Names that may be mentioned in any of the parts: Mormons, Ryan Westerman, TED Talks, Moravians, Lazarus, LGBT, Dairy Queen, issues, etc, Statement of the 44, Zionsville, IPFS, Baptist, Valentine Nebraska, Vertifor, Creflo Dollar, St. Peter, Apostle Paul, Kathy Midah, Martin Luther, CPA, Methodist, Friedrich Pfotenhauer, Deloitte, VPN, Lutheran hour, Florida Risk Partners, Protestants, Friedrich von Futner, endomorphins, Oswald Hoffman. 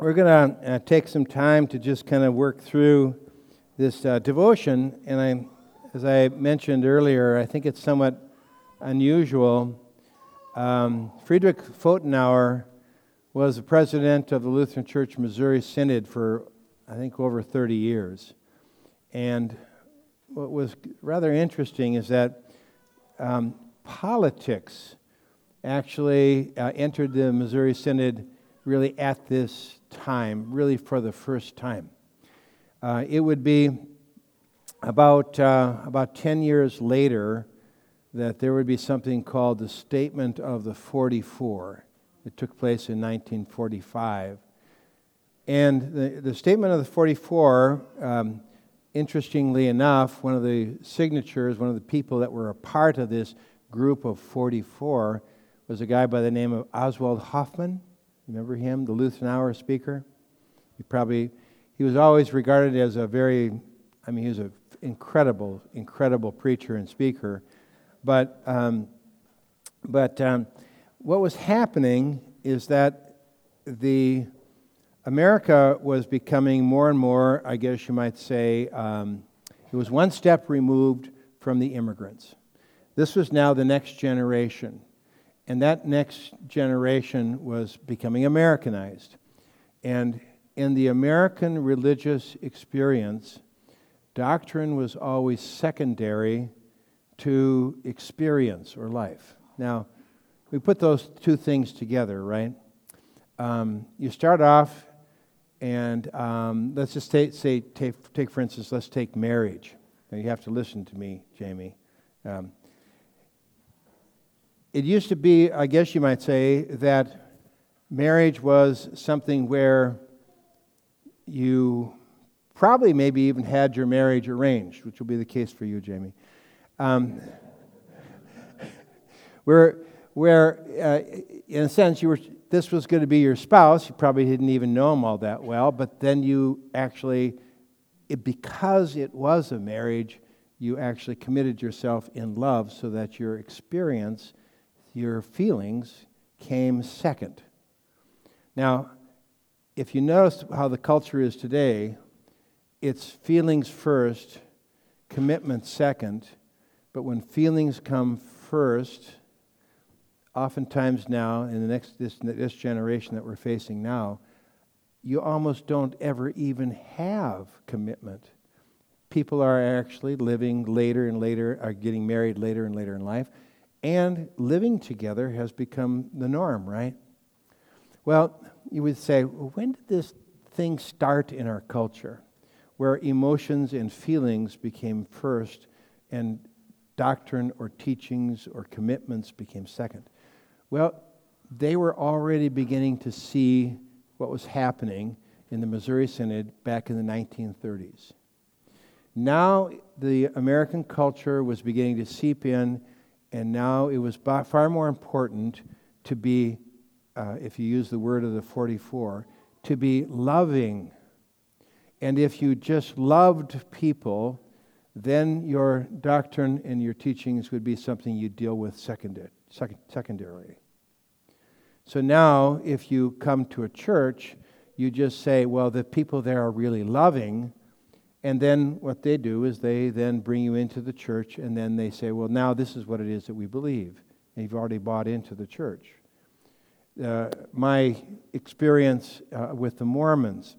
We're going to take some time to just kind of work through this devotion, and as I mentioned earlier, I think it's somewhat unusual. Friedrich Pfotenhauer was the president of the Lutheran Church Missouri Synod for, I think, over 30 years. And what was rather interesting is that politics actually entered the Missouri Synod really at this time, really for the first time. It would be about 10 years later that there would be something called the Statement of the 44. It took place in 1945. And the Statement of the 44, interestingly enough, one of the signatures, one of the people that were a part of this group of 44 was a guy by the name of Oswald Hoffman. Remember him, the Lutheran hour speaker? He was always regarded as he was an incredible, incredible preacher and speaker. But what was happening is that America was becoming more and more, I guess you might say, it was one step removed from the immigrants. This was now the next generation. And that next generation was becoming Americanized. And in the American religious experience, doctrine was always secondary to experience or life. Now, we put those two things together, right? You start off, and let's just take for instance, let's take marriage. Now, you have to listen to me, Jamie. It used to be, I guess you might say, that marriage was something where you probably maybe even had your marriage arranged, which will be the case for you, Jamie. Where in a sense, this was going to be your spouse. You probably didn't even know him all that well, but then because it was a marriage, you actually committed yourself in love so that your experience, your feelings came second. Now, if you notice how the culture is today, it's feelings first, commitment second, but when feelings come first, oftentimes now, in the next this generation that we're facing now, you almost don't ever even have commitment. People are actually living later and later, are getting married later and later in life, and living together has become the norm, right? Well, you would say, when did this thing start in our culture, where emotions and feelings became first and doctrine or teachings or commitments became second? Well, they were already beginning to see what was happening in the Missouri Synod back in the 1930s. Now the American culture was beginning to seep in, and now it was far more important to be if you use the word of the 44, to be loving. And if you just loved people, then your doctrine and your teachings would be something you deal with secondarily. So now, if you come to a church, you just say, well, the people there are really loving, and then what they do is they then bring you into the church, and then they say, well, now this is what it is that we believe, and you've already bought into the church. My experience with the Mormons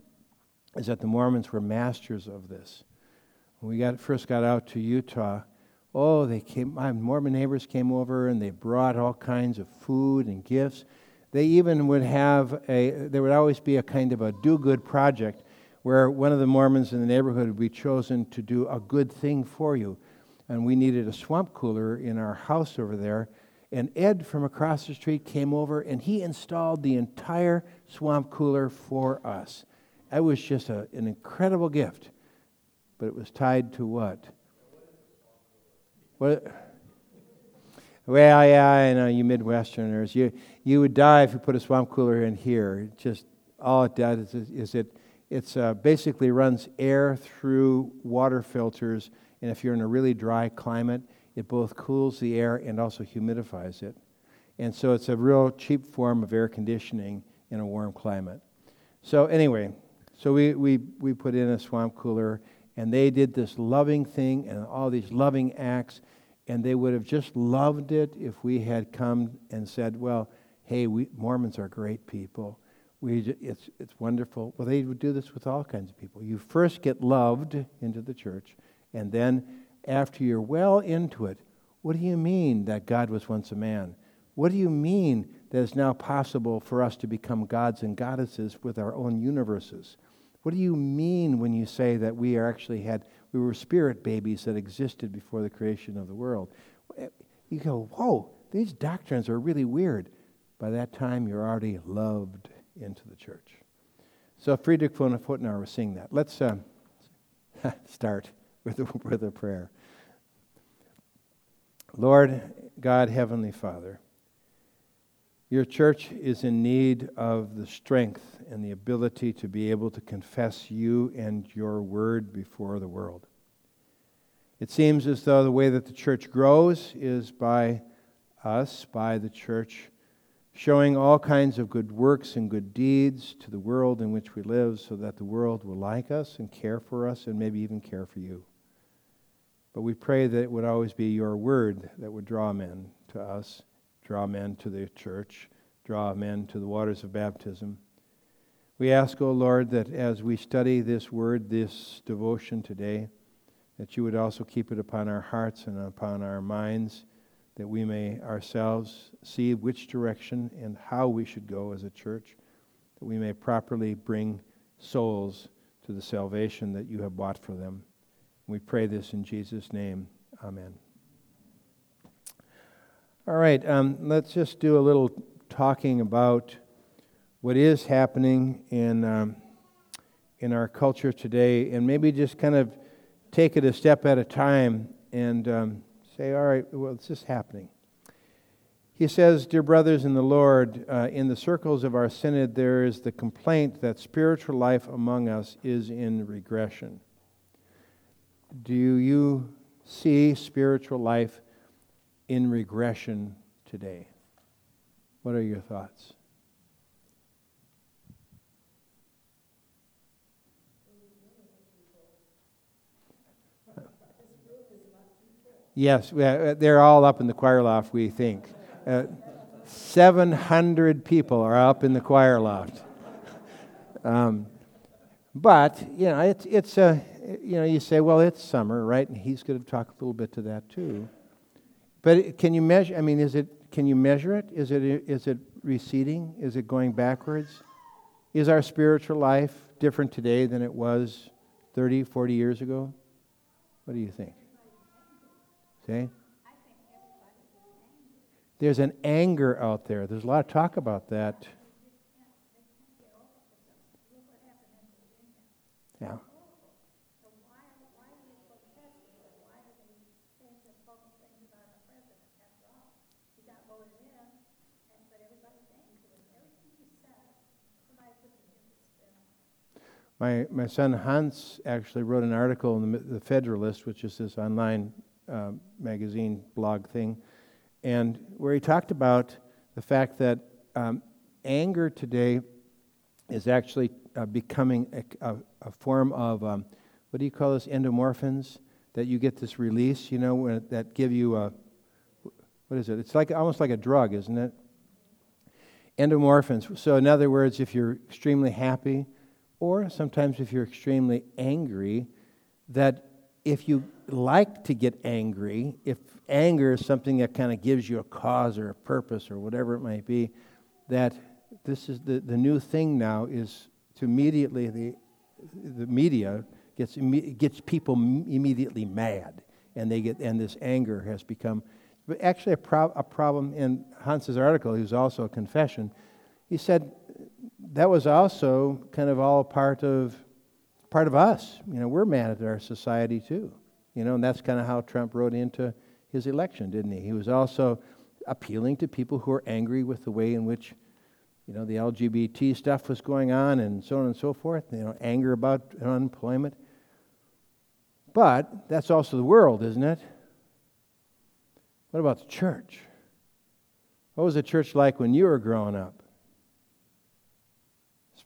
is that the Mormons were masters of this. When we first got out to Utah, my Mormon neighbors came over and they brought all kinds of food and gifts. They even would have there would always be a kind of a do-good project where one of the Mormons in the neighborhood would be chosen to do a good thing for you. And we needed a swamp cooler in our house over there. And Ed from across the street came over, and he installed the entire swamp cooler for us. That was just an incredible gift. But it was tied to what? What? Well, yeah, I know, you Midwesterners. You would die if you put a swamp cooler in here. Just all it does is it basically runs air through water filters, and if you're in a really dry climate, it both cools the air and also humidifies it. And so it's a real cheap form of air conditioning in a warm climate. So anyway, so we put in a swamp cooler, and they did this loving thing and all these loving acts, and they would have just loved it if we had come and said, well, hey, Mormons are great people. It's wonderful. Well, they would do this with all kinds of people. You first get loved into the church, and then after you're well into it, what do you mean that God was once a man? What do you mean that it's now possible for us to become gods and goddesses with our own universes? What do you mean when you say that we were spirit babies that existed before the creation of the world? You go, whoa, these doctrines are really weird. By that time, you're already loved into the church. So Friedrich von Futner was seeing that. Let's start with a prayer. Lord God, Heavenly Father, your church is in need of the strength and the ability to be able to confess you and your word before the world. It seems as though the way that the church grows is by us, by the church, showing all kinds of good works and good deeds to the world in which we live so that the world will like us and care for us and maybe even care for you. But we pray that it would always be your word that would draw men to us, draw men to the church, draw men to the waters of baptism. We ask, O Lord, that as we study this word, this devotion today, that you would also keep it upon our hearts and upon our minds, that we may ourselves see which direction and how we should go as a church, that we may properly bring souls to the salvation that you have bought for them. We pray this in Jesus' name. Amen. All right, let's just do a little talking about what is happening in our culture today, and maybe just kind of take it a step at a time and say, all right, well, it's just happening. He says, dear brothers in the Lord, in the circles of our synod, there is the complaint that spiritual life among us is in regression. Do you see spiritual life in regression today? What are your thoughts? Yes, they're all up in the choir loft, we think. 700 people are up in the choir loft. But, you know, it's a, you know, you say, well, it's summer, right? And he's going to talk a little bit to that too. But can you measure? I mean, can you measure it? Is it receding? Is it going backwards? Is our spiritual life different today than it was 30, 40 years ago? What do you think? Okay. There's an anger out there. There's a lot of talk about that. Yeah. My son Hans actually wrote an article in the Federalist, which is this online magazine blog thing, and where he talked about the fact that anger today is actually becoming a form of, what do you call this, endomorphins, that you get this release, you know, that give you a, what is it? It's like almost like a drug, isn't it? Endomorphins. So in other words, if you're extremely happy, or sometimes if you're extremely angry, that if you like to get angry, if anger is something that kind of gives you a cause or a purpose or whatever it might be, that this is the new thing now is to immediately, the media gets people immediately mad, and this anger has become actually a problem. In Hans's article, he was also a confession. He said, that was also kind of all part of us. You know, we're mad at our society too. You know, and that's kind of how Trump rode into his election, didn't he? He was also appealing to people who are angry with the way in which, you know, the LGBT stuff was going on and so forth. You know, anger about unemployment. But that's also the world, isn't it? What about the church? What was the church like when you were growing up?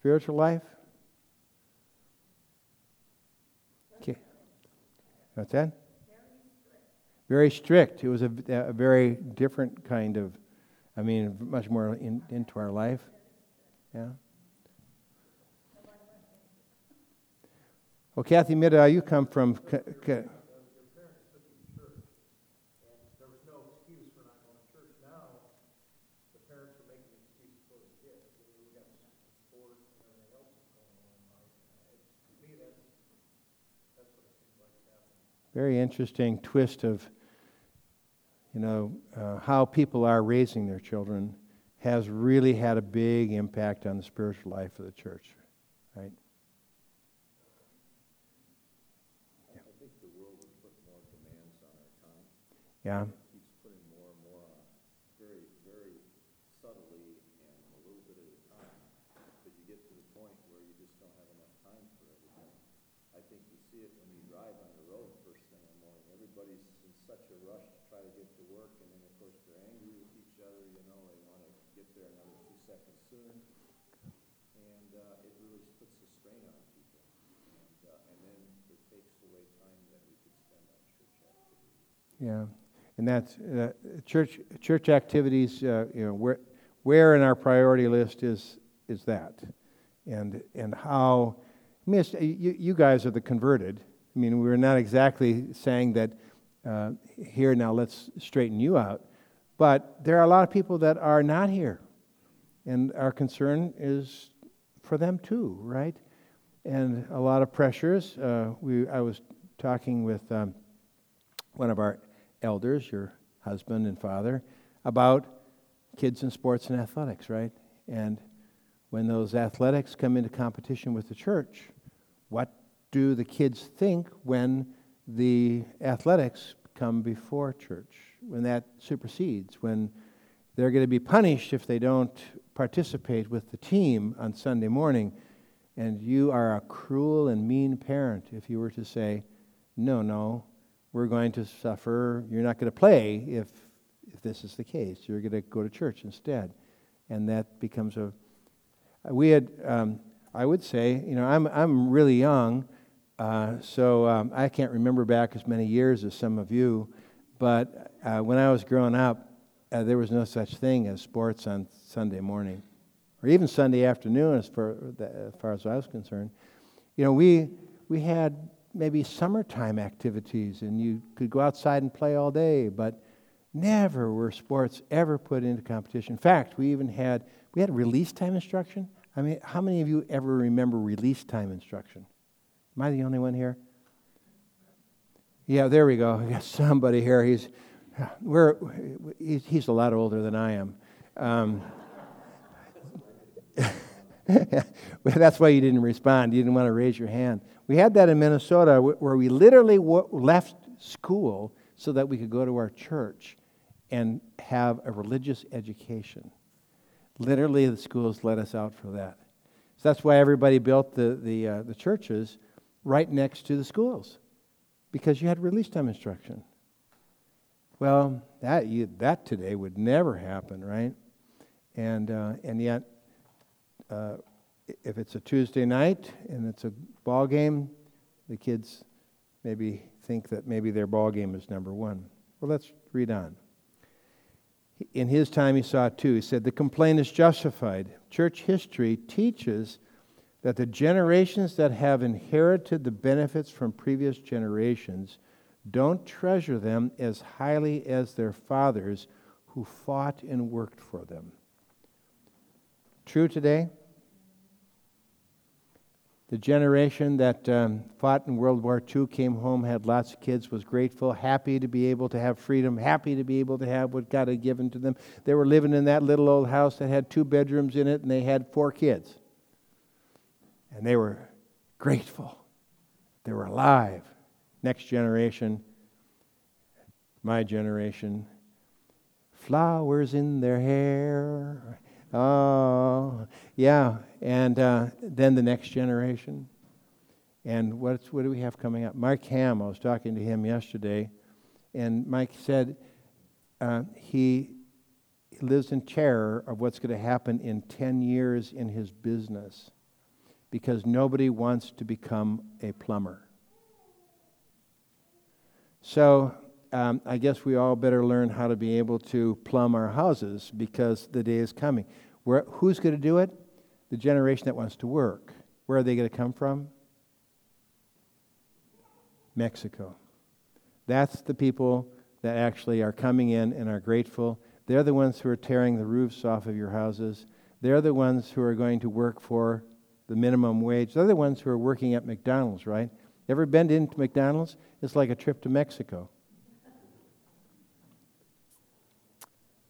spiritual life? Okay. What's that? Very strict. It was a very different kind of, I mean, much more into our life. Yeah. Well, Kathy Midah, you come from... Very interesting twist of, you know, how people are raising their children has really had a big impact on the spiritual life of the church, right? Yeah. I think the world has put more demands on our time. Yeah. It keeps putting more and more on, very, very subtly and a little bit at a time. But you get to the point where you just don't have enough time for everything. I think you see it when you drive on the road first thing in the morning. Everybody's in such a rush to try to get to work, and then, of course, they're angry with each other. You know, they want to get there another 2 seconds sooner. And it really puts a strain on people. And then it takes away time that we could spend on church activities. Yeah, and that's church activities, you know, where in our priority list is that? And how... I mean, you guys are the converted. I mean, we're not exactly saying that here now let's straighten you out, but there are a lot of people that are not here, and our concern is for them too, right? And a lot of pressures. I was talking with one of our elders, your husband and father, about kids in sports and athletics, right? And when those athletics come into competition with the church, what do the kids think when the athletics come before church, when that supersedes, when they're going to be punished if they don't participate with the team on Sunday morning? And you are a cruel and mean parent if you were to say, no, we're going to suffer. You're not going to play if this is the case. You're going to go to church instead. And that becomes a... We had, I would say, you know, I'm really young, so I can't remember back as many years as some of you, but when I was growing up, there was no such thing as sports on Sunday morning, or even Sunday afternoon, as far as I was concerned. You know, we had maybe summertime activities, and you could go outside and play all day, but never were sports ever put into competition. In fact, we had release time instruction. I mean, how many of you ever remember release time instruction? Am I the only one here? Yeah, there we go. We got somebody here. He's a lot older than I am. That's why you didn't respond. You didn't want to raise your hand. We had that in Minnesota, where we literally left school so that we could go to our church and have a religious education. Literally, the schools let us out for that. So that's why everybody built the churches right next to the schools, because you had release time instruction. Well, that today would never happen, right? And yet, if it's a Tuesday night and it's a ball game, the kids maybe think that maybe their ball game is number one. Well, let's read on. In his time, he saw it too. He said, the complaint is justified. Church history teaches that the generations that have inherited the benefits from previous generations don't treasure them as highly as their fathers who fought and worked for them. True today? The generation that fought in World War II, came home, had lots of kids, was grateful, happy to be able to have freedom, happy to be able to have what God had given to them. They were living in that little old house that had 2 bedrooms in it, and they had 4 kids. And they were grateful. They were alive. Next generation, my generation, flowers in their hair. Oh, yeah, and then the next generation. And what do we have coming up? Mike Ham, I was talking to him yesterday, and Mike said he lives in terror of what's going to happen in 10 years in his business. because nobody wants to become a plumber. So I guess we all better learn how to be able to plumb our houses because the day is coming. Who's going to do it? The generation that wants to work. Where are they going to come from? Mexico. That's the people that actually are coming in and are grateful. They're the ones who are tearing the roofs off of your houses. They're the ones who are going to work for the minimum wage. They're the ones who are working at McDonald's, right? Ever been into McDonald's? It's like a trip to Mexico.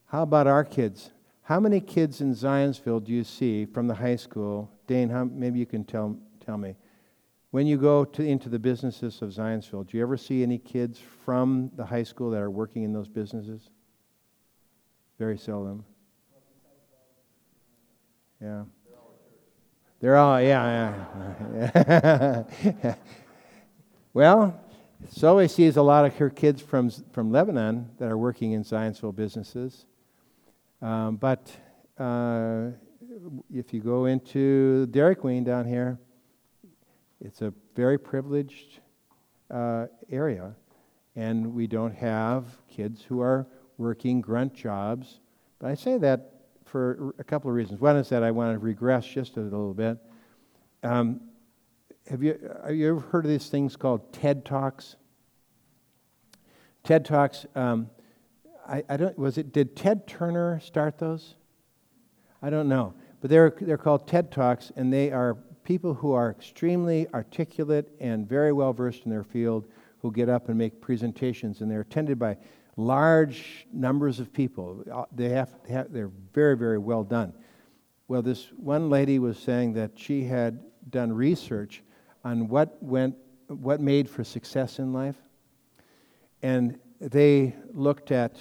How about our kids? How many kids in Zionsville do you see from the high school? Dane, maybe you can tell me. When you go into the businesses of Zionsville, do you ever see any kids from the high school that are working in those businesses? Very seldom. Yeah. They're all, yeah. Well, Zoe sees a lot of her kids from Lebanon that are working in Zionsville businesses. But if you go into Dairy Queen down here, it's a very privileged area, and we don't have kids who are working grunt jobs. But I say that for a couple of reasons. One is that I want to regress just a little bit. Have you ever heard of these things called TED Talks? TED Talks. Did Ted Turner start those? I don't know, but they're called TED Talks, and they are people who are extremely articulate and very well versed in their field who get up and make presentations, and they're attended by large numbers of people. They're very, very well done. Well, this one lady was saying that she had done research on what made for success in life, and they looked at,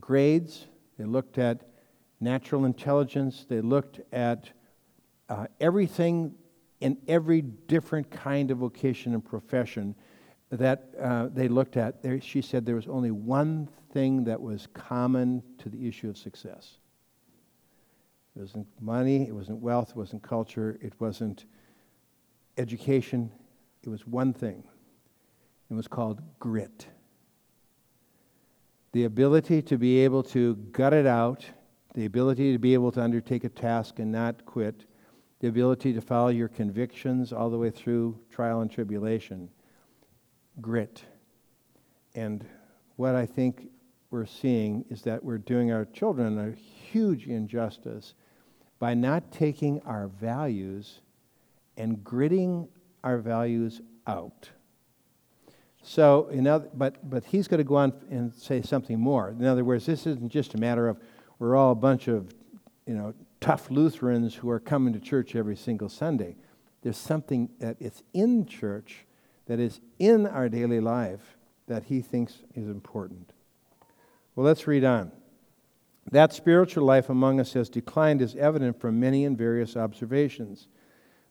grades. They looked at natural intelligence. They looked at everything in every different kind of vocation and profession that they looked at. She said there was only one thing that was common to the issue of success. It wasn't money. It wasn't wealth. It wasn't culture. It wasn't education. It was one thing. It was called grit. The ability to be able to gut it out, the ability to be able to undertake a task and not quit, the ability to follow your convictions all the way through trial and tribulation, grit. And what I think we're seeing is that we're doing our children a huge injustice by not taking our values and gritting our values out. So, but he's going to go on and say something more. In other words, this isn't just a matter of we're all a bunch of, tough Lutherans who are coming to church every single Sunday. There's something that is in church, that is in our daily life, that he thinks is important. Well, let's read on. That spiritual life among us has declined is evident from many and various observations.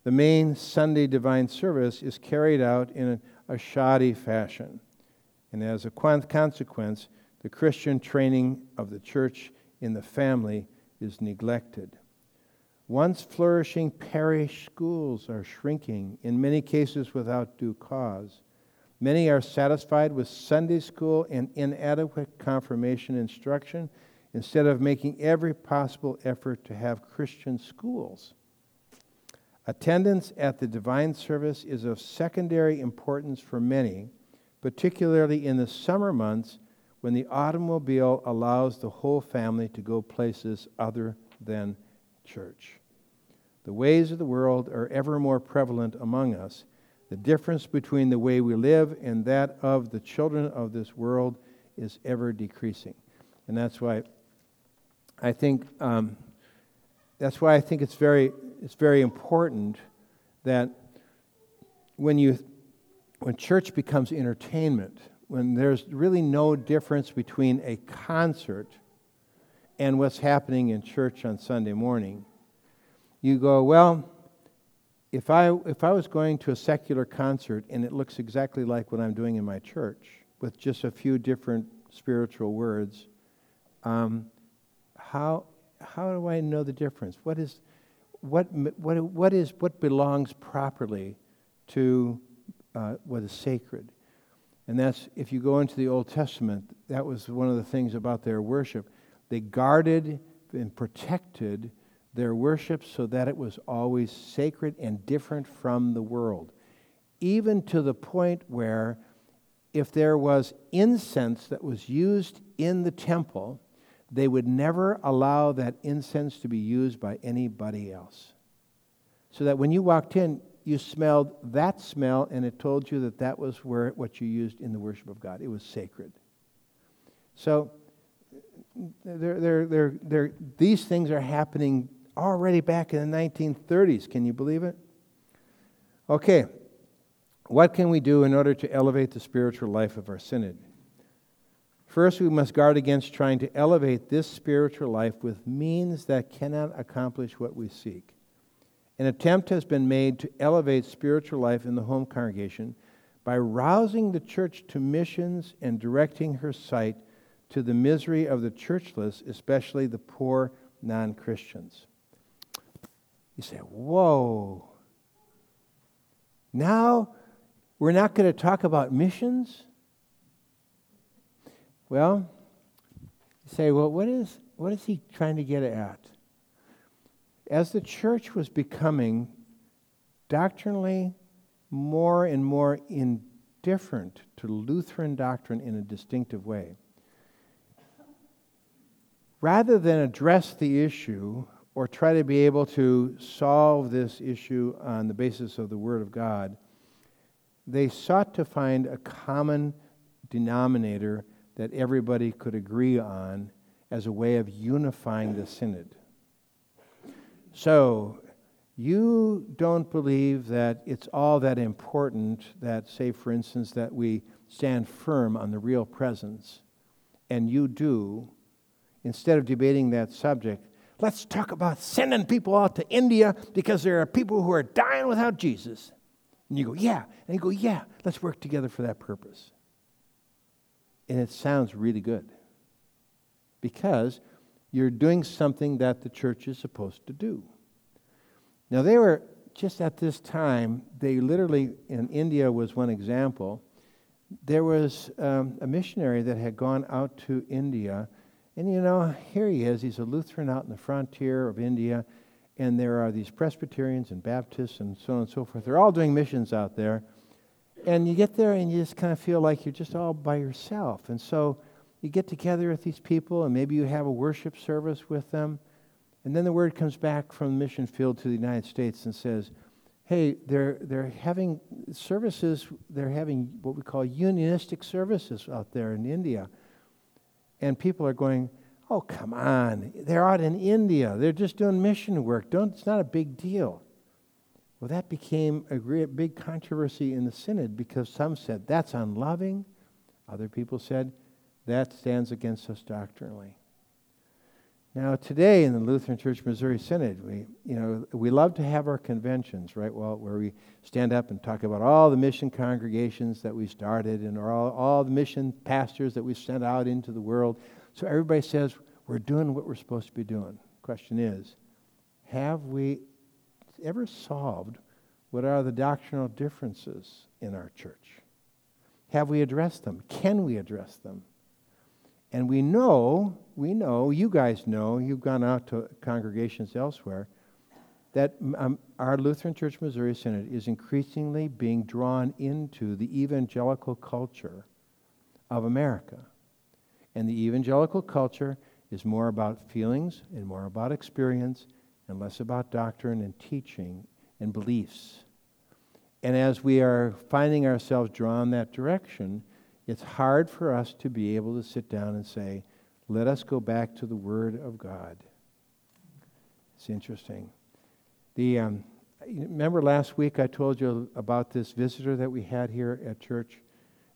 The main Sunday divine service is carried out in a shoddy fashion. And as a consequence, the Christian training of the church in the family is neglected. Once flourishing parish schools are shrinking, in many cases without due cause. Many are satisfied with Sunday school and inadequate confirmation instruction instead of making every possible effort to have Christian schools. Attendance at the divine service is of secondary importance for many, particularly in the summer months when the automobile allows the whole family to go places other than church. The ways of the world are ever more prevalent among us. The difference between the way we live and that of the children of this world is ever decreasing. And that's why I think it's very... It's very important that when church becomes entertainment, when there's really no difference between a concert and what's happening in church on Sunday morning, you go, well, if I was going to a secular concert and it looks exactly like what I'm doing in my church with just a few different spiritual words, how do I know the difference? What is what belongs properly to what is sacred. And that's, if you go into the Old Testament, that was one of the things about their worship. They guarded and protected their worship so that it was always sacred and different from the world. Even to the point where if there was incense that was used in the temple, they would never allow that incense to be used by anybody else. So that when you walked in, you smelled that smell, and it told you that that was where what you used in the worship of God. It was sacred. So these things are happening already back in the 1930s. Can you believe it? Okay, what can we do in order to elevate the spiritual life of our synod? First, we must guard against trying to elevate this spiritual life with means that cannot accomplish what we seek. An attempt has been made to elevate spiritual life in the home congregation by rousing the church to missions and directing her sight to the misery of the churchless, especially the poor non-Christians. You say, whoa, now we're not going to talk about missions? Well, you say, well, what is he trying to get at? As the church was becoming doctrinally more and more indifferent to Lutheran doctrine in a distinctive way, rather than address the issue or try to be able to solve this issue on the basis of the Word of God, they sought to find a common denominator that everybody could agree on as a way of unifying the synod. So, you don't believe that it's all that important that, say, for instance, that we stand firm on the real presence, and you do, instead of debating that subject, let's talk about sending people out to India because there are people who are dying without Jesus. And you go, yeah. And you go, yeah, let's work together for that purpose. And it sounds really good because you're doing something that the church is supposed to do. Now, they were, just at this time, they literally, in India was one example, there was a missionary that had gone out to India, and you know, here he is, he's a Lutheran out in the frontier of India, and there are these Presbyterians and Baptists and so on and so forth. They're all doing missions out there. And you get there and you just kind of feel like you're just all by yourself. And so you get together with these people and maybe you have a worship service with them. And then the word comes back from the mission field to the United States and says, hey, they're having services, they're having what we call unionistic services out there in India. And people are going, oh, come on, they're out in India. They're just doing mission work. It's not a big deal. Well, that became a big controversy in the synod because some said, that's unloving. Other people said, that stands against us doctrinally. Now, today in the Lutheran Church Missouri Synod, we love to have our conventions, right? Well, where we stand up and talk about all the mission congregations that we started and all the mission pastors that we sent out into the world. So everybody says, we're doing what we're supposed to be doing. Question is, have we ever solved what are the doctrinal differences in our church? Have we addressed them? Can we address them? And we know, you guys know, you've gone out to congregations elsewhere, that our Lutheran Church Missouri Synod is increasingly being drawn into the evangelical culture of America. And the evangelical culture is more about feelings and more about experience and less about doctrine and teaching and beliefs. And as we are finding ourselves drawn that direction, it's hard for us to be able to sit down and say, let us go back to the Word of God. It's interesting. Remember last week I told you about this visitor that we had here at church,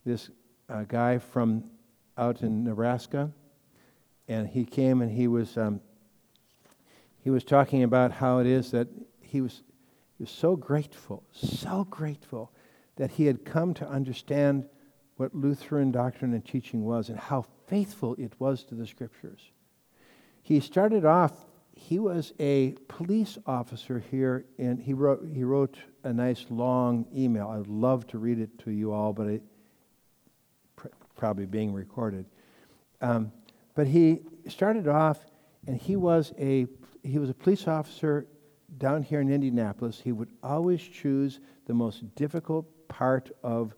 this guy from out in Nebraska, and he came and he was talking about how it is that he was so grateful that he had come to understand what Lutheran doctrine and teaching was and how faithful it was to the Scriptures. He started off, He was a police officer here, and he wrote a nice long email. I'd love to read it to you all, but it probably being recorded. But he started off, and he was a police officer down here in Indianapolis. He would always choose the most difficult part of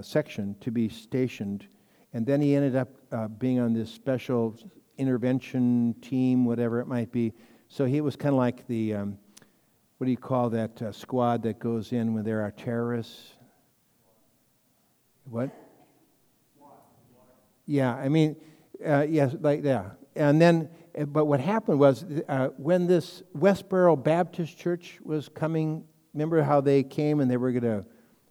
section to be stationed, and then he ended up being on this special intervention team, whatever it might be. So he was kind of like the, what do you call that squad that goes in when there are terrorists? What? Yeah, I mean, yes, like that. Yeah. And then, but what happened was when this Westboro Baptist Church was coming, remember how they came and they were going to,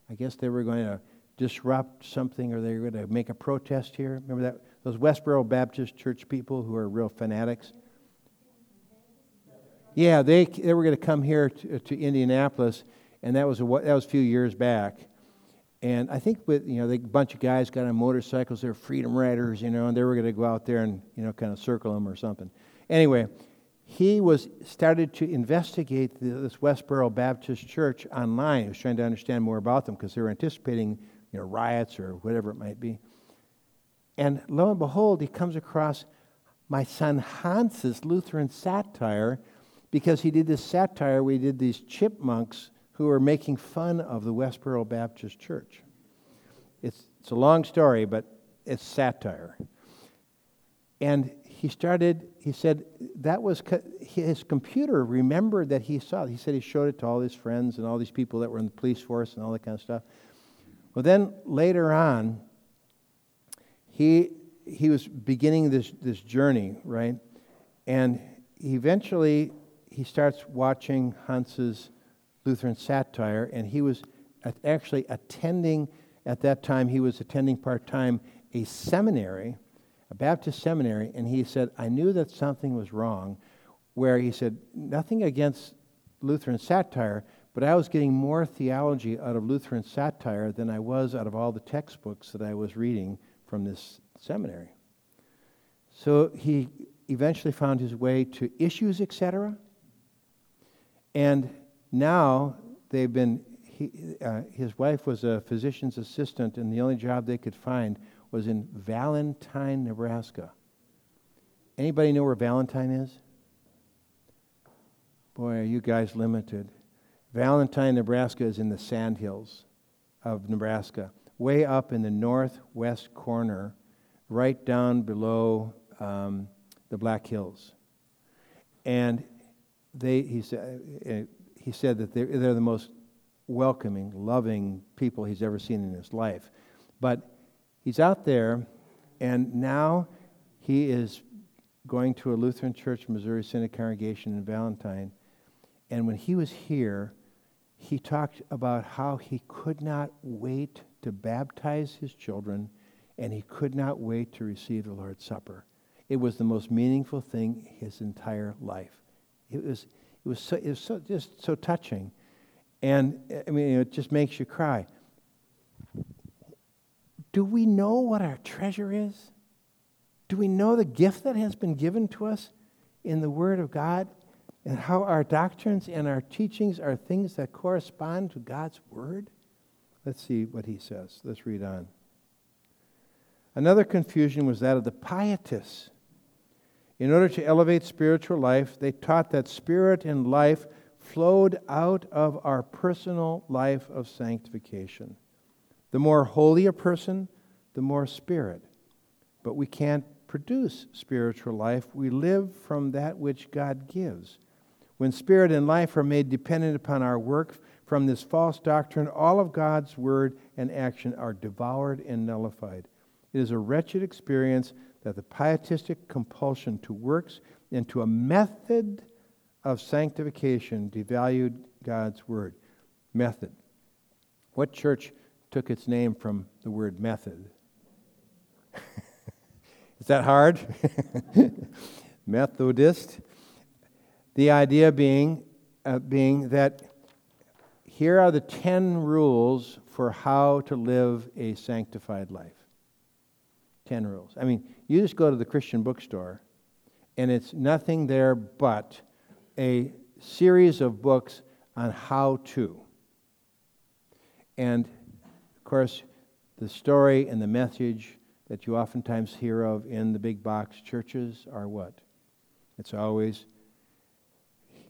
I guess they were going to disrupt something, or they were going to make a protest here? Remember that? Those Westboro Baptist Church people who are real fanatics. Yeah, they were going to come here to Indianapolis, and that was a few years back. And I think a bunch of guys got on motorcycles. They're freedom riders, and they were going to go out there and kind of circle them or something. Anyway, he started to investigate this Westboro Baptist Church online. He was trying to understand more about them because they were anticipating riots or whatever it might be. And lo and behold, he comes across my son Hans's Lutheran satire, because he did this satire where he did these chipmunks who were making fun of the Westboro Baptist Church. It's a long story, but it's satire. And he said that was his computer remembered that he saw it. He said he showed it to all his friends and all these people that were in the police force and all that kind of stuff. Well, then later on, he was beginning this journey, right? And eventually he starts watching Hans's Lutheran satire, and he was actually attending, at that time he was attending part-time a seminary, a Baptist seminary, and he said, I knew that something was wrong, where he said, nothing against Lutheran satire, but I was getting more theology out of Lutheran satire than I was out of all the textbooks that I was reading from this seminary. So he eventually found his way to Issues, etc. And now they've been, his wife was a physician's assistant, and the only job they could find was in Valentine, Nebraska. Anybody know where Valentine is? Boy, are you guys limited. Valentine, Nebraska is in the Sand Hills of Nebraska, way up in the northwest corner, right down below the Black Hills. And he said that they're the most welcoming, loving people he's ever seen in his life. But he's out there, and now he is going to a Lutheran church, Missouri Synod congregation in Valentine. And when he was here, he talked about how he could not wait to baptize his children, and he could not wait to receive the Lord's Supper. It was the most meaningful thing his entire life. It was so just so touching, and I mean it just makes you cry. Do we know what our treasure is? Do we know the gift that has been given to us in the Word of God, and how our doctrines and our teachings are things that correspond to God's Word? Let's see what he says. Let's read on. Another confusion was that of the pietists. In order to elevate spiritual life, they taught that spirit and life flowed out of our personal life of sanctification. The more holy a person, the more spirit. But we can't produce spiritual life. We live from that which God gives. When spirit and life are made dependent upon our work, from this false doctrine, all of God's word and action are devoured and nullified. It is a wretched experience that the pietistic compulsion to works and to a method of sanctification devalued God's word. Method. What church took its name from the word method? Is that hard? Methodist. The idea being that here are the 10 rules for how to live a sanctified life. 10 rules. I mean, you just go to the Christian bookstore and it's nothing there but a series of books on how to. And, of course, the story and the message that you oftentimes hear of in the big box churches are what? It's always,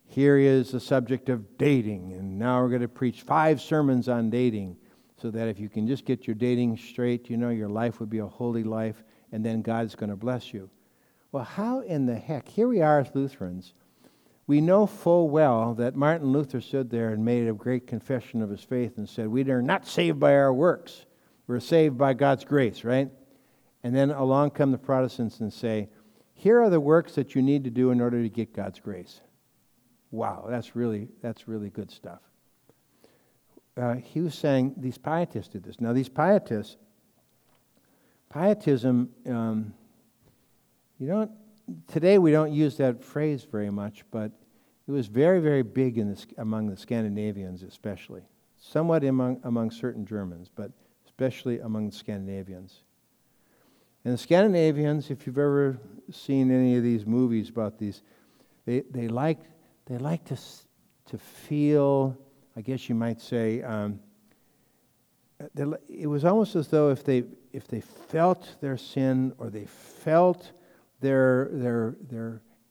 here is the subject of dating, and now we're going to preach 5 sermons on dating, so that if you can just get your dating straight, you know, your life would be a holy life, and then God's going to bless you. Well, how in the heck? Here we are as Lutherans. We know full well that Martin Luther stood there and made a great confession of his faith and said, we are not saved by our works. We're saved by God's grace, right? And then along come the Protestants and say, here are the works that you need to do in order to get God's grace. Wow, that's really good stuff. He was saying these pietists did this. Now, these pietists, pietism, today we don't use that phrase very much, but it was very, very big among the Scandinavians especially, somewhat among certain Germans, but especially among the Scandinavians. And the Scandinavians, if you've ever seen any of these movies about these, they like to feel, I guess you might say, it was almost as though if they felt their sin or they felt their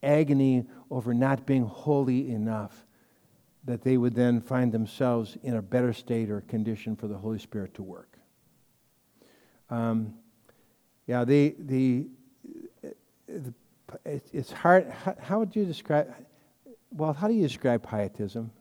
agony over not being holy enough, that they would then find themselves in a better state or condition for the Holy Spirit to work. It's hard. How would you describe? Well, how do you describe pietism?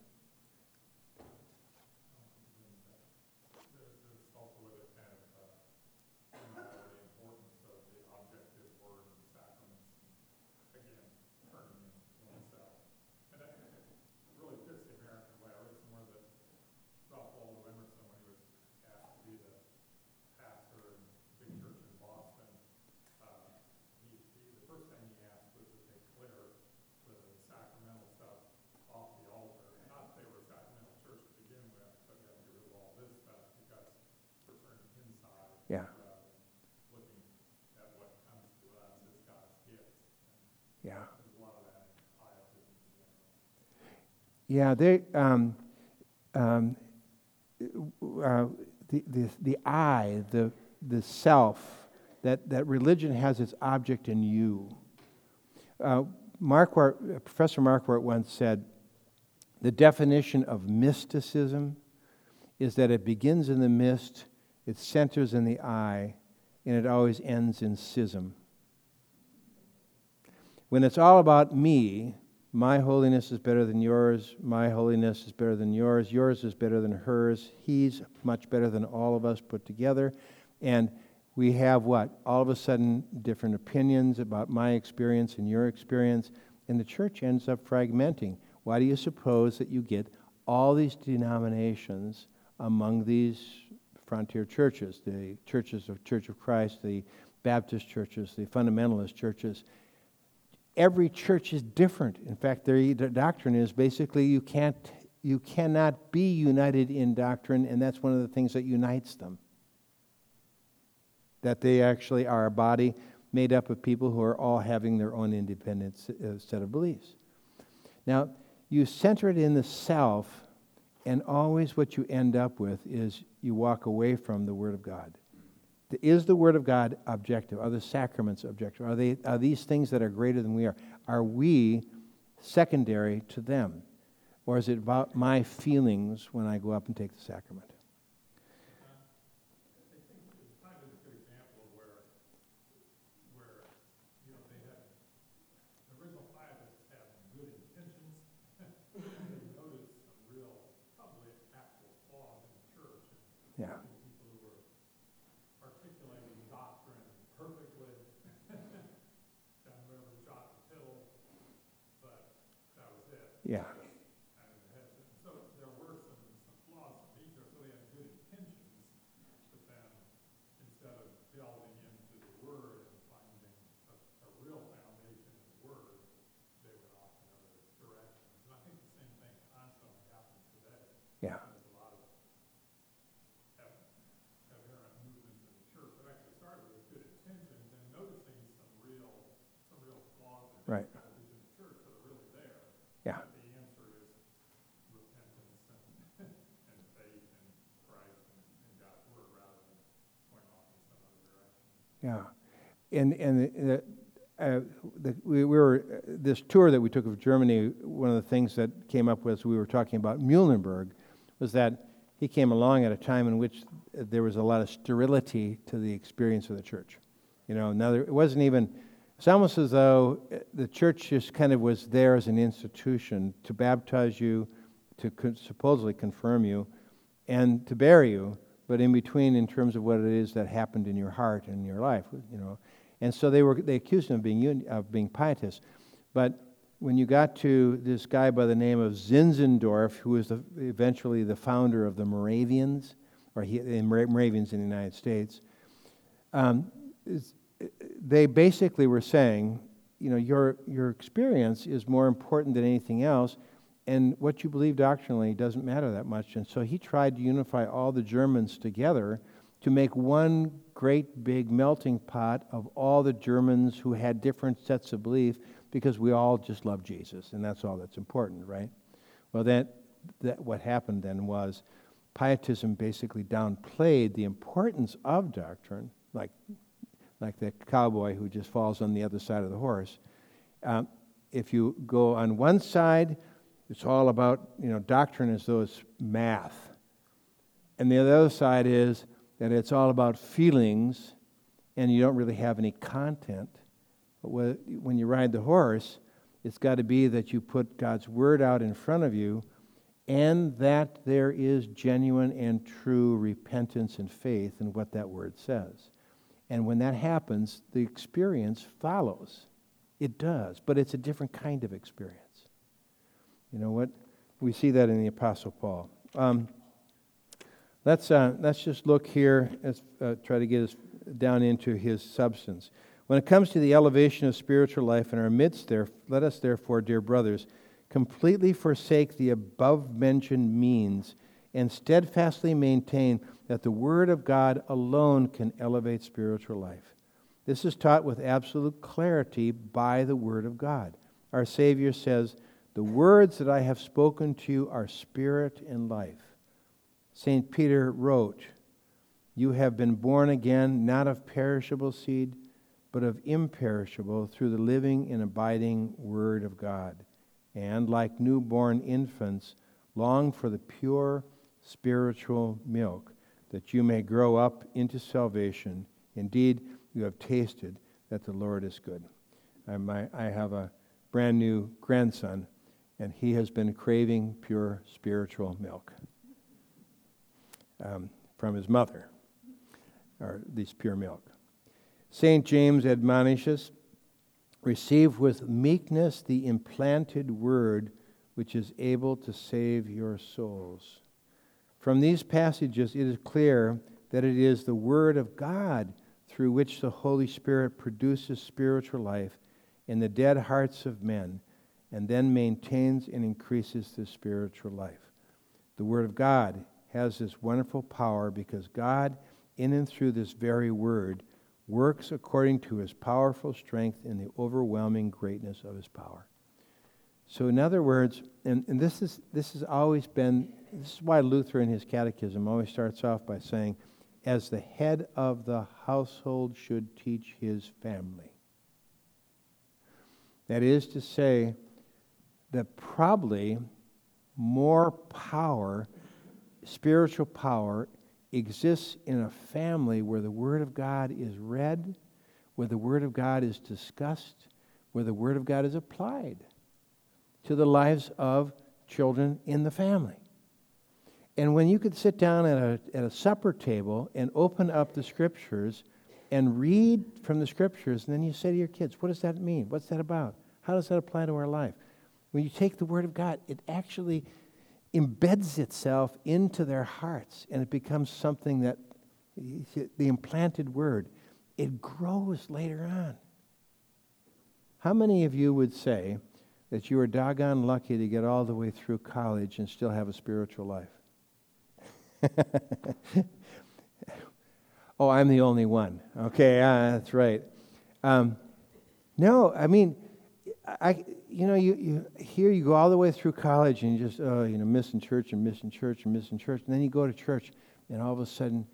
Yeah, the I, the self, that religion has its object in you. Professor Marquardt once said, the definition of mysticism is that it begins in the mist, it centers in the I, and it always ends in schism. When it's all about me, my holiness is better than yours. My holiness is better than yours. Yours is better than hers. He's much better than all of us put together. And we have what? All of a sudden, different opinions about my experience and your experience. And the church ends up fragmenting. Why do you suppose that you get all these denominations among these frontier churches? The churches of Church of Christ, the Baptist churches, the fundamentalist churches. Every church is different. In fact, their doctrine is basically you cannot be united in doctrine, and that's one of the things that unites them. That they actually are a body made up of people who are all having their own independent set of beliefs. Now, you center it in the self, and always what you end up with is you walk away from the Word of God. Is the Word of God objective? Are the sacraments objective? Are these things that are greater than we are? Are we secondary to them? Or is it about my feelings when I go up and take the sacrament? Yeah. So there were some flaws. These are really had good intentions, but then instead of delving into the Word and finding a real foundation in the Word, they went off in other directions. And I think the same thing constantly happens today. Yeah. There's a lot of Yeah. This tour that we took of Germany, one of the things that came up was we were talking about Muhlenberg, was that he came along at a time in which there was a lot of sterility to the experience of the church. You know, now it wasn't even, it's almost as though the church just kind of was there as an institution to baptize you, to supposedly confirm you, and to bury you, but in between in terms of what it is that happened in your heart and your life, you know. And so they accused him of being pietist. But when you got to this guy by the name of Zinzendorf, who was eventually the founder of the Moravians, or Moravians in the United States, they basically were saying, you know, your experience is more important than anything else, and what you believe doctrinally doesn't matter that much. And so he tried to unify all the Germans together to make one great big melting pot of all the Germans who had different sets of belief, because we all just love Jesus, and that's all that's important, right? Well, that what happened then was Pietism basically downplayed the importance of doctrine, like the cowboy who just falls on the other side of the horse. If you go on one side, it's all about, you know, doctrine as though it's math. And the other side is that it's all about feelings, and you don't really have any content. But when you ride the horse, it's got to be that you put God's word out in front of you, and that there is genuine and true repentance and faith in what that word says. And when that happens, the experience follows. It does, but it's a different kind of experience. You know what? We see that in the Apostle Paul. Let's just look here. Let's try to get us down into his substance. When it comes to the elevation of spiritual life in our midst, let us therefore, dear brothers, completely forsake the above-mentioned means and steadfastly maintain that the Word of God alone can elevate spiritual life. This is taught with absolute clarity by the Word of God. Our Savior says, "The words that I have spoken to you are spirit and life." St. Peter wrote, "You have been born again, not of perishable seed, but of imperishable, through the living and abiding Word of God. And like newborn infants, long for the pure spiritual milk, that you may grow up into salvation. Indeed, you have tasted that the Lord is good." I have a brand new grandson, and he has been craving pure spiritual milk. From his mother, or at least pure milk. St. James admonishes, "Receive with meekness the implanted word, which is able to save your souls." From these passages, it is clear that it is the Word of God through which the Holy Spirit produces spiritual life in the dead hearts of men, and then maintains and increases the spiritual life. The Word of God has this wonderful power, because God, in and through this very word, works according to his powerful strength and the overwhelming greatness of his power. So in other words, and this is why Luther in his catechism always starts off by saying, "As the head of the household should teach his family." That is to say that probably more power, spiritual power, exists in a family where the Word of God is read, where the Word of God is discussed, where the Word of God is applied to the lives of children in the family. And when you could sit down at a supper table and open up the Scriptures and read from the Scriptures, and then you say to your kids, "What does that mean? What's that about? How does that apply to our life?" When you take the Word of God, it actually embeds itself into their hearts, and it becomes something that, the implanted word, it grows later on. How many of you would say that you were doggone lucky to get all the way through college and still have a spiritual life? Oh, I'm the only one. Okay, that's right. No, I mean, you go all the way through college and you just, missing church and missing church and missing church. And then you go to church, and all of a sudden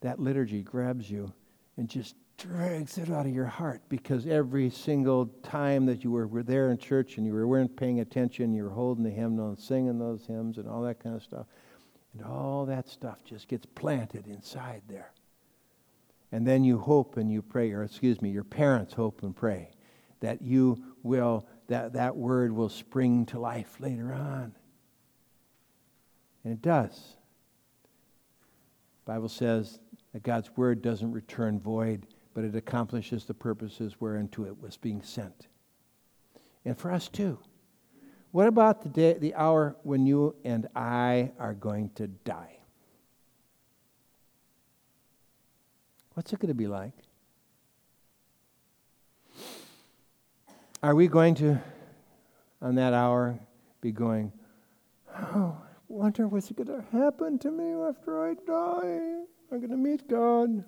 that liturgy grabs you and just drags it out of your heart, because every single time that you were there in church and you weren't paying attention, you were holding the hymnal and singing those hymns and all that kind of stuff. And all that stuff just gets planted inside there. And then you hope and you pray, or excuse me, your parents hope and pray that you will, that word will spring to life later on. And it does. The Bible says that God's word doesn't return void, but it accomplishes the purposes whereunto it was being sent. And for us too. What about the day, the hour when you and I are going to die? What's it going to be like? Are we going to, on that hour, be going, oh, I wonder what's going to happen to me after I die? I'm going to meet God.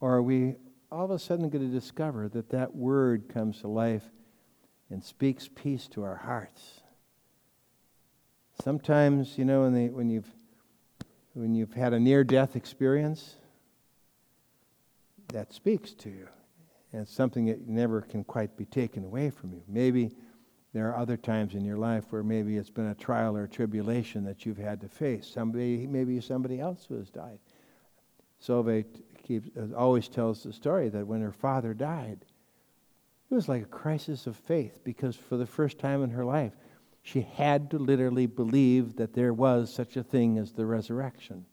Or are we all of a sudden going to discover that that word comes to life and speaks peace to our hearts? Sometimes, you know, when you've had a near-death experience, that speaks to you, and it's something that never can quite be taken away from you. Maybe there are other times in your life where maybe it's been a trial or a tribulation that you've had to face. Maybe somebody else who has died. Solveig always tells the story that when her father died, it was like a crisis of faith, because for the first time in her life, she had to literally believe that there was such a thing as the resurrection.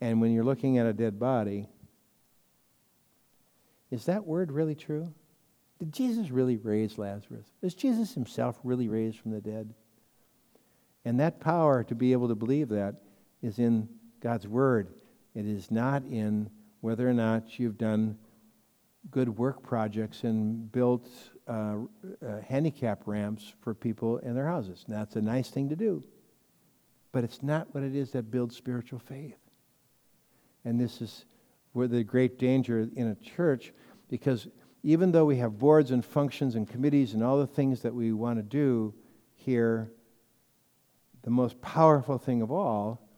And when you're looking at a dead body, is that word really true? Did Jesus really raise Lazarus? Is Jesus himself really raised from the dead? And that power to be able to believe that is in God's word. It is not in whether or not you've done good work projects and built handicap ramps for people in their houses. Now, that's a nice thing to do, but it's not what it is that builds spiritual faith. And this is where the great danger in a church, because even though we have boards and functions and committees and all the things that we want to do here, the most powerful thing of all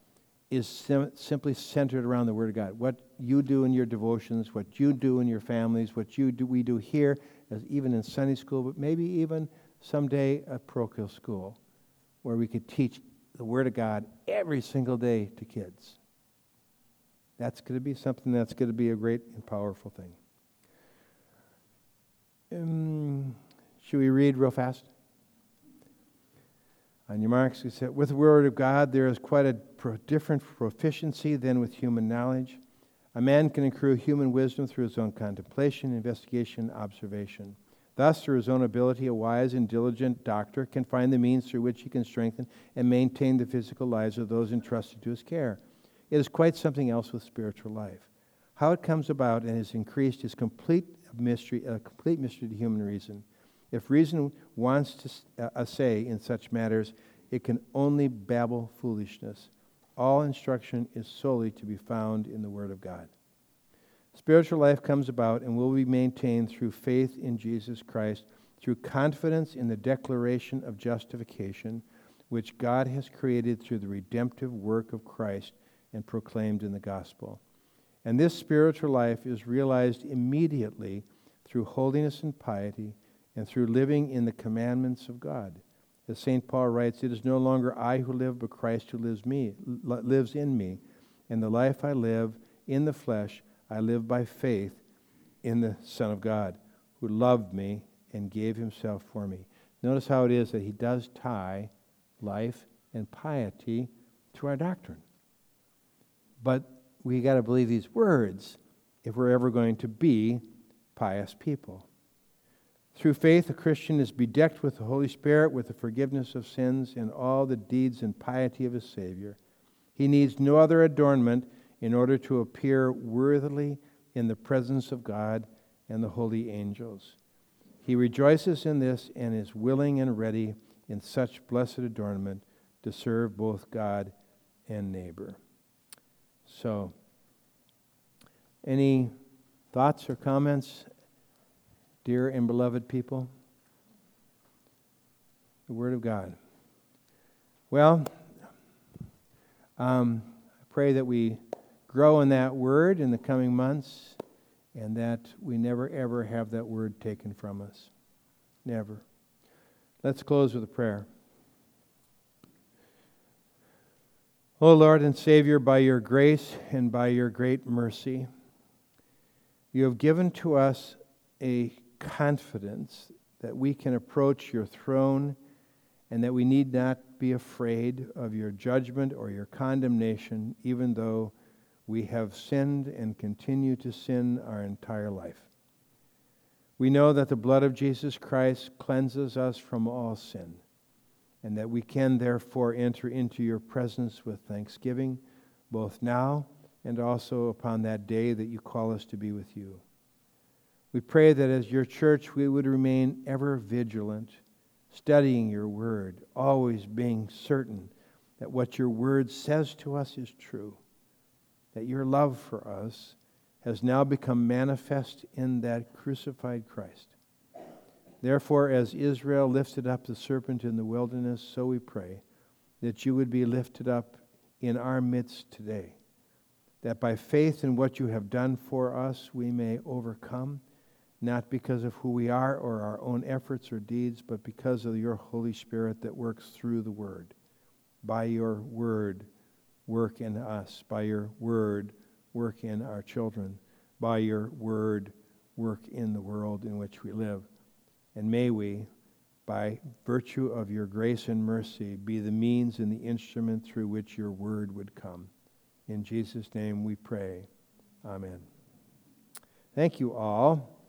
is simply centered around the Word of God. What you do in your devotions, what you do in your families, what you do, we do here, as even in Sunday school, but maybe even someday a parochial school, where we could teach the Word of God every single day to kids. That's going to be something that's going to be a great and powerful thing. Should we read real fast? On your marks, we said, with the Word of God, there is quite a different proficiency than with human knowledge. A man can accrue human wisdom through his own contemplation, investigation, observation. Thus, through his own ability, a wise and diligent doctor can find the means through which he can strengthen and maintain the physical lives of those entrusted to his care. It is quite something else with spiritual life. How it comes about and is increased is a complete mystery to human reason. If reason wants to assay in such matters, it can only babble foolishness. All instruction is solely to be found in the Word of God. Spiritual life comes about and will be maintained through faith in Jesus Christ, through confidence in the declaration of justification, which God has created through the redemptive work of Christ and proclaimed in the gospel. And this spiritual life is realized immediately through holiness and piety, and through living in the commandments of God. As St. Paul writes, it is no longer I who live, but Christ who lives in me. And the life I live in the flesh, I live by faith in the Son of God, who loved me and gave himself for me. Notice how it is that he does tie life and piety to our doctrine. But we got to believe these words if we're ever going to be pious people. Through faith, a Christian is bedecked with the Holy Spirit, with the forgiveness of sins, and all the deeds and piety of his Savior. He needs no other adornment in order to appear worthily in the presence of God and the holy angels. He rejoices in this and is willing and ready in such blessed adornment to serve both God and neighbor. So, any thoughts or comments? Dear and beloved people, the Word of God. Well, I pray that we grow in that Word in the coming months and that we never ever have that word taken from us. Never. Let's close with a prayer. O Lord and Savior, by your grace and by your great mercy, you have given to us a confidence that we can approach your throne and that we need not be afraid of your judgment or your condemnation, even though we have sinned and continue to sin our entire life. We know that the blood of Jesus Christ cleanses us from all sin, and that we can therefore enter into your presence with thanksgiving, both now and also upon that day that you call us to be with you. We pray that as your church we would remain ever vigilant, studying your word, always being certain that what your word says to us is true, that your love for us has now become manifest in that crucified Christ. Therefore, as Israel lifted up the serpent in the wilderness, so we pray that you would be lifted up in our midst today, that by faith in what you have done for us, we may overcome, not because of who we are or our own efforts or deeds, but because of your Holy Spirit that works through the Word. By your Word, work in us. By your Word, work in our children. By your Word, work in the world in which we live. And may we, by virtue of your grace and mercy, be the means and the instrument through which your word would come. In Jesus' name we pray. Amen. Thank you all.